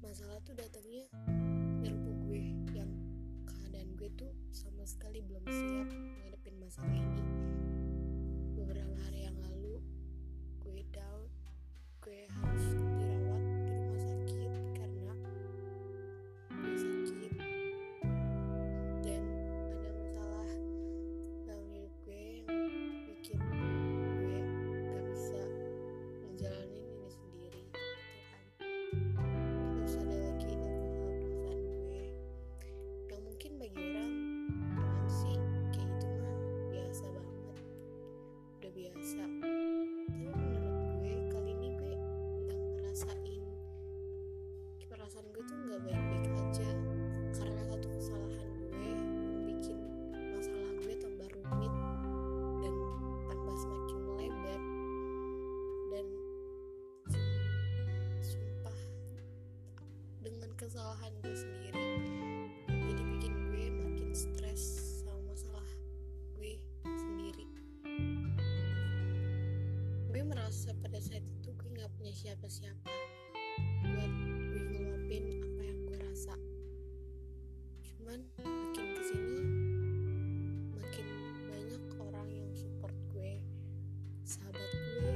masalah tuh datangnya nyerbu gue yang keadaan gue tuh sama sekali belum siap ngadepin masalah ini. Beberapa hari yang lalu gue down, gue harus dirawat di rumah sakit karena gue sakit dan ada masalah dalam hidup gue yang bikin gue gak bisa ngejalanin ini sendiri gitu kan. Terus ada lagi masalah perasaan gue yang mungkin bagi orang kan sih kayak gitu mah biasa banget, udah biasa. Perasaan gue tuh gak baik-baik aja karena satu kesalahan gue bikin masalah gue tambah rumit dan tambah semakin melebar. Dan sumpah dengan kesalahan gue sendiri jadi bikin gue makin stres sama masalah gue sendiri. Gue merasa pada saat itu gue gak punya siapa-siapa buat gue ngeluapin apa yang gue rasa. Cuman makin kesini makin banyak orang yang support gue, sahabat gue,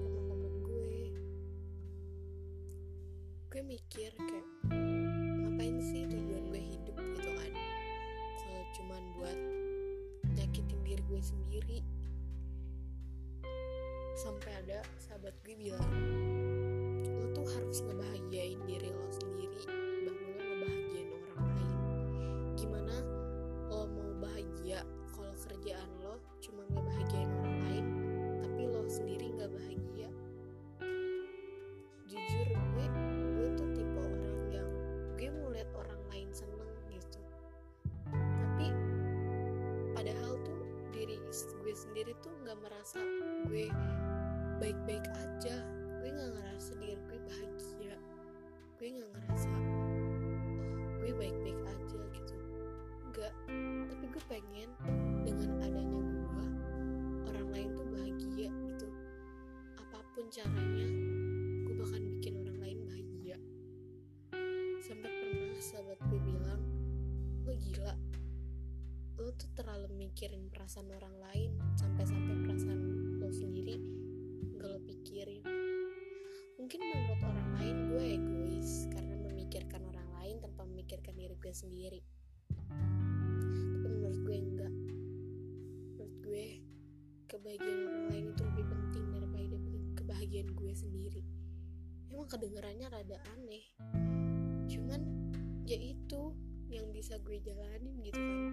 teman-teman gue. Gue mikir kayak ngapain sih tujuan gue hidup gitu kan, kalau cuman buat nyakitin diri gue sendiri. Sampai ada sahabat gue bilang, lo tuh harus ngebahagiain diri lo sendiri baru lo ngebahagiain orang lain. Gimana lo mau bahagia kalau kerjaan lo cuma ngebahagiain orang lain tapi lo sendiri gak bahagia? Jujur gue tuh tipe orang yang gue mau lihat orang lain seneng gitu, tapi padahal tuh diri gue sendiri tuh gak merasa gue baik-baik aja. Gue gak ngerasa diri gue bahagia, gue gak ngerasa gue baik-baik aja gitu, enggak. Tapi gue pengen dengan adanya gue orang lain tuh bahagia gitu, apapun caranya gue bakal bikin orang lain bahagia. Sampai pernah sahabat gue bilang, lo gila, lo tuh terlalu mikirin perasaan orang lain sampai-sampai perasaan lo sendiri gak lo pikirin. Mungkin menurut orang lain gue egois karena memikirkan orang lain tanpa memikirkan diri gue sendiri, tapi menurut gue enggak. Menurut gue kebahagiaan orang lain itu lebih penting daripada kebahagiaan gue sendiri. Emang kedengarannya rada aneh, cuman ya itu yang bisa gue jalanin gitu kan.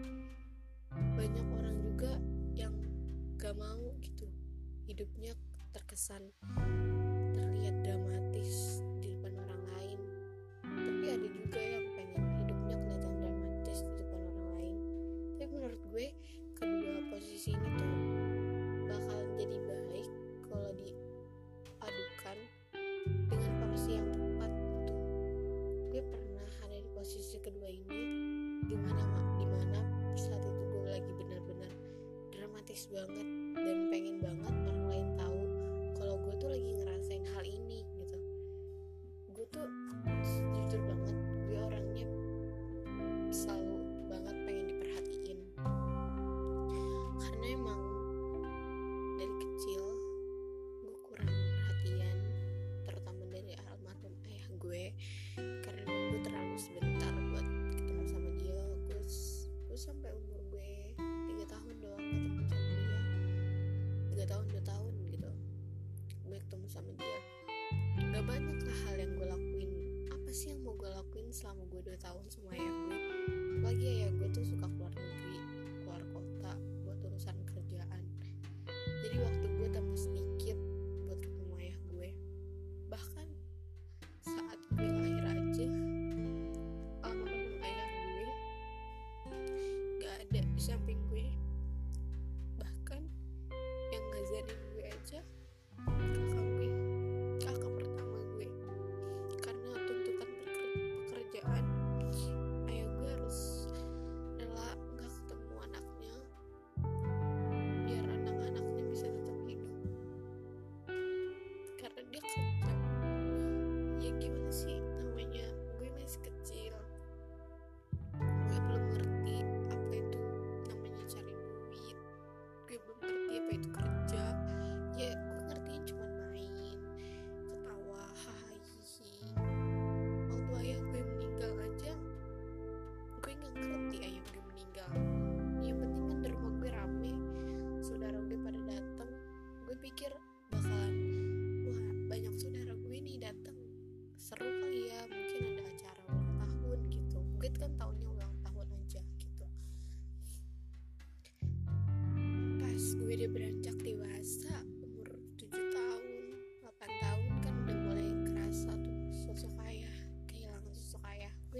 Banyak orang juga yang gak mau gitu hidupnya terkesan terlihat dramatis di depan orang lain, tapi ada juga yang pengen hidupnya kelihatan dramatis di depan orang lain. Tapi menurut gue kedua posisi ini tuh bakal jadi baik kalau dipadukan dengan porsi yang tepat gitu. Gue pernah ada di posisi kedua ini dimana saat itu gue lagi benar-benar dramatis banget dan pengen banget orang lain tahu kalau gue tuh lagi ngerasain hal ini gitu. Gue tuh jujur banget, gue orangnya selalu banget pengen diperhatiin karena emang dari kecil gue kurang perhatian, terutama dari almarhum ayah gue, karena gue terlalu sebentar buat ketemu sama dia. Gue sampai umur gue 3 tahun doang ketemu sama dia, 2 tahun gitu gue ketemu sama dia. Gak banyak lah hal yang gue lakuin. Apa sih yang mau gue lakuin selama gue 2 tahun sama ayah gue? Apalagi ayah gue tuh suka keluar negeri, keluar kota buat urusan kerjaan, jadi waktu gue tambah sedikit buat ketemu ayah gue. Bahkan saat gue lahir aja almarhum ayah gue gak ada di samping gue. Bahkan yang ngajarin gue aja kakak pertama gue, karena tuntutan pekerjaan ayah gue harus rela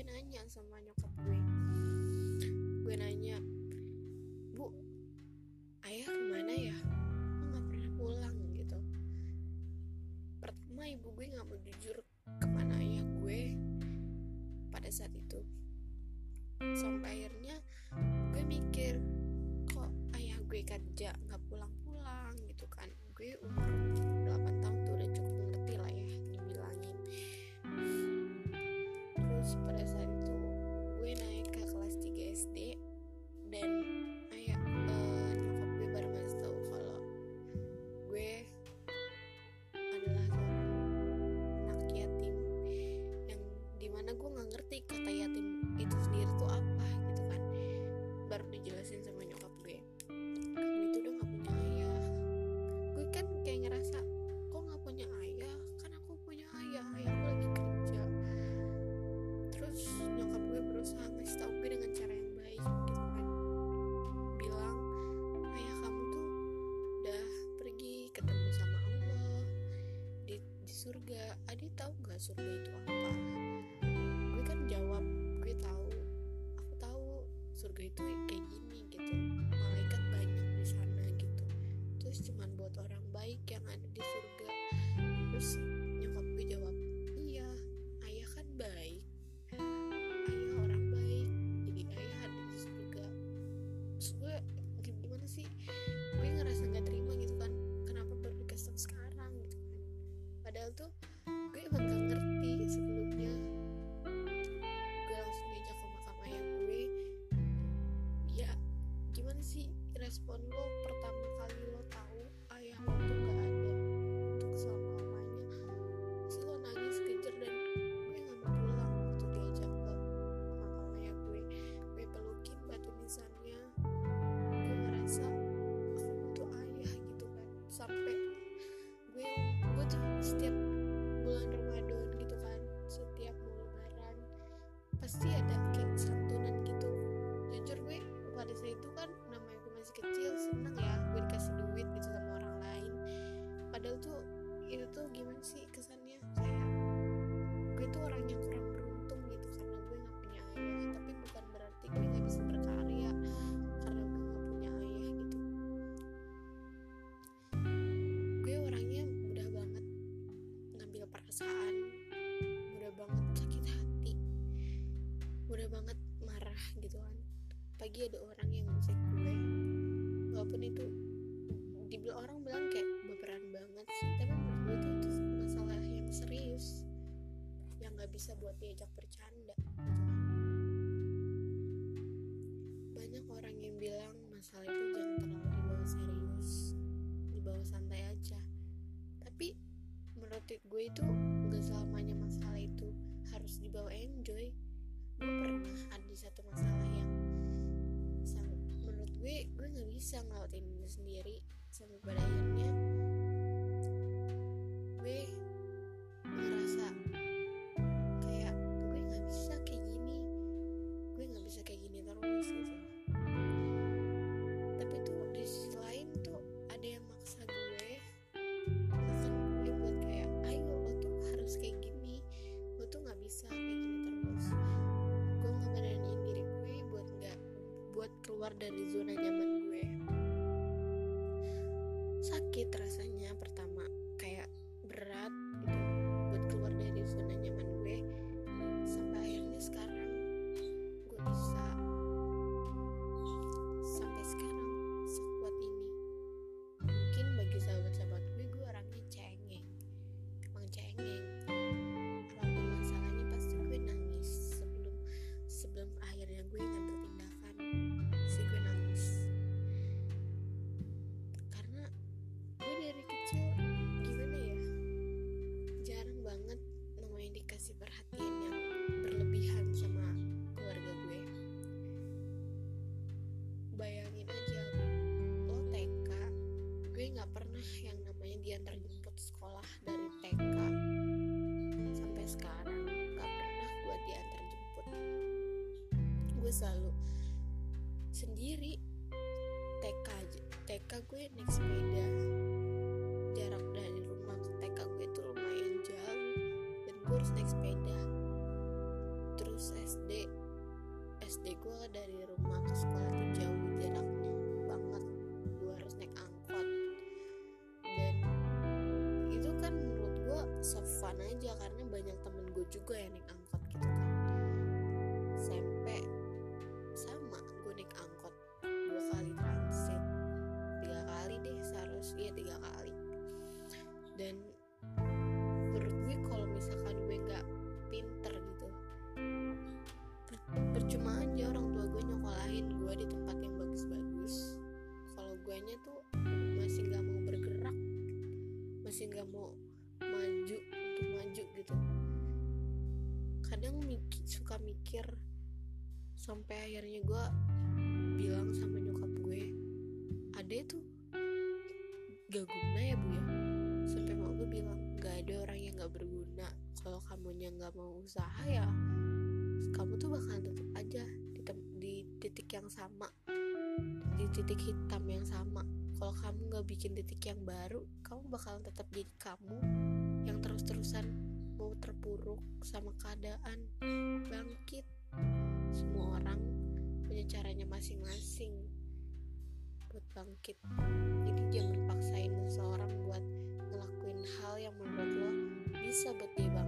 nanya sama nyokap gue nanya, "Bu, ayah kemana ya? Kok gak pernah pulang gitu?" Pertama ibu gue gak mau jujur kemana ayah gue pada saat itu, sampai akhirnya gue mikir, kok ayah gue kerja gak pulang-pulang gitu kan. Gue umur 8 tahun tuh udah cukup ngerti lah ya dibilangin. Terus pada saat itu gue naik ke kelas 3 SD dan nyokap gue baru ngasih tau kalau gue adalah seorang anak yatim, yang dimana gue gak ngerti kata yatim itu sendiri tuh apa gitu kan. Baru dijelasin sama nyokap gue, kamu itu udah gak punya ayah. Gue kan kayak ngerasa, kok gak punya ayah, kan aku punya ayah, ayahku lagi kerja. Terus nyokap gue berusaha ngasih tau gue dengan cara yang baik gitu kan, bilang ayah kamu tuh udah pergi ketemu sama Allah di surga. Adi tahu gak surga itu apa? Gue kan jawab, aku tahu surga itu kayak gini gitu, malaikat banyak di sana gitu, terus cuman buat orang baik yang ada di surga. Terus nyokap gue jawab, iya ayah kan baik, ayah orang baik, jadi ayah ada di surga. Terus gue gimana sih, gue ngerasa nggak terima gitu kan, kenapa baru dikasih sekarang gitu kan, padahal tuh gue emang gak ngerti sebelumnya. Respon lo pertama kali lo tahu ayah lo tuh gak ada untuk selama-lamanya, terus lo nangis kejer, dan gue gak mau pulang. Waktu diajak ke makam ayah gue pelukin batu nisannya. Gue ngerasa aku butuh ayah gitu kan. Sampai gue tuh setiap bulan Ramadan gitu kan, setiap mau lebaran pasti ada kayak santunan gitu. Jujur gue pada saat itu kan namanya gue masih kecil, seneng ya gue dikasih duit gitu sama orang lain. Padahal tuh itu tuh gimana sih kesannya, kayak gue tuh orang yang kurang beruntung gitu karena gue gak punya ayah. Tapi bukan berarti gue gak bisa berkarya karena gue gak punya ayah gitu. Gue orangnya mudah banget ngambil perasaan, mudah banget sakit hati, mudah banget marah gitu kan. Pagi ada orang yang ngecek gue, walaupun itu dibilang orang bilang kayak baperan banget sih, tapi menurut gue itu masalah yang serius yang nggak bisa buat diajak bercanda. Banyak orang yang bilang masalah itu jangan terlalu dibawa serius, dibawa santai aja. Tapi menurut gue itu nggak selamanya masalah itu harus dibawa enjoy. Gue pernah ada di satu masalah yang menurut gue nggak bisa ngelawatin diri sendiri, sampai pada akhirnya gue ngerasa kayak gue nggak bisa kayak gini terus gitu. Tapi tuh di sisi lain tuh ada yang maksa gue, bahkan gue buat kayak, ayo lo tuh harus kayak gini, lo tuh nggak bisa kayak gini terus. Gue nggak beraniin diri gue buat keluar dari zona nyaman gue. Sakit rasanya pertama, kayak berat gitu buat keluar dari zona nyaman gue. Sampai akhirnya sekarang gue bisa sampai sekarang sekuat ini. Mungkin bagi sahabat-sahabat gue orangnya cengeng, emang cengeng. Apapun masalahnya pasti gue nangis sebelum akhirnya gue ngambil tindakan. Gue nangis karena gue dari kecil gimana ya, jarang banget namanya dikasih perhatian yang berlebihan sama keluarga gue. Bayangin aja lo TK, gue nggak pernah yang namanya diantar jemput sekolah. Dari TK sampai sekarang nggak pernah gue diantar jemput, gue selalu sendiri. TK gue naik sepeda, jarak dari rumah ke TK gue itu lumayan jauh dan gue harus naik sepeda. Terus pelan aja karena banyak temen gue juga yang naik angkot gitu kan. SMP sama gue naik angkot 2 kali transit, 3 kali deh seharusnya, 3 kali. Dan menurut gue kalau misalkan gue nggak pinter gitu, percuma aja orang tua gue nyokolahin gue di tempat yang bagus-bagus. Kalau guenya tuh masih nggak mau bergerak, masih nggak mau maju gitu. Kadang suka mikir sampai akhirnya gue bilang sama nyokap gue, "Ade tuh gak guna ya bu ya?" Sampai mau gue bilang, "Gak ada orang yang gak berguna. Kalau kamunya gak mau usaha ya kamu tuh bakalan tetap aja di titik yang sama, di titik hitam yang sama. Kalau kamu gak bikin titik yang baru, kamu bakalan tetap jadi kamu yang terus-terusan mau terpuruk sama keadaan. Bangkit, semua orang punya caranya masing-masing buat bangkit. Jadi jangan paksain seseorang buat ngelakuin hal yang membuat lo bisa buat dia bangkit.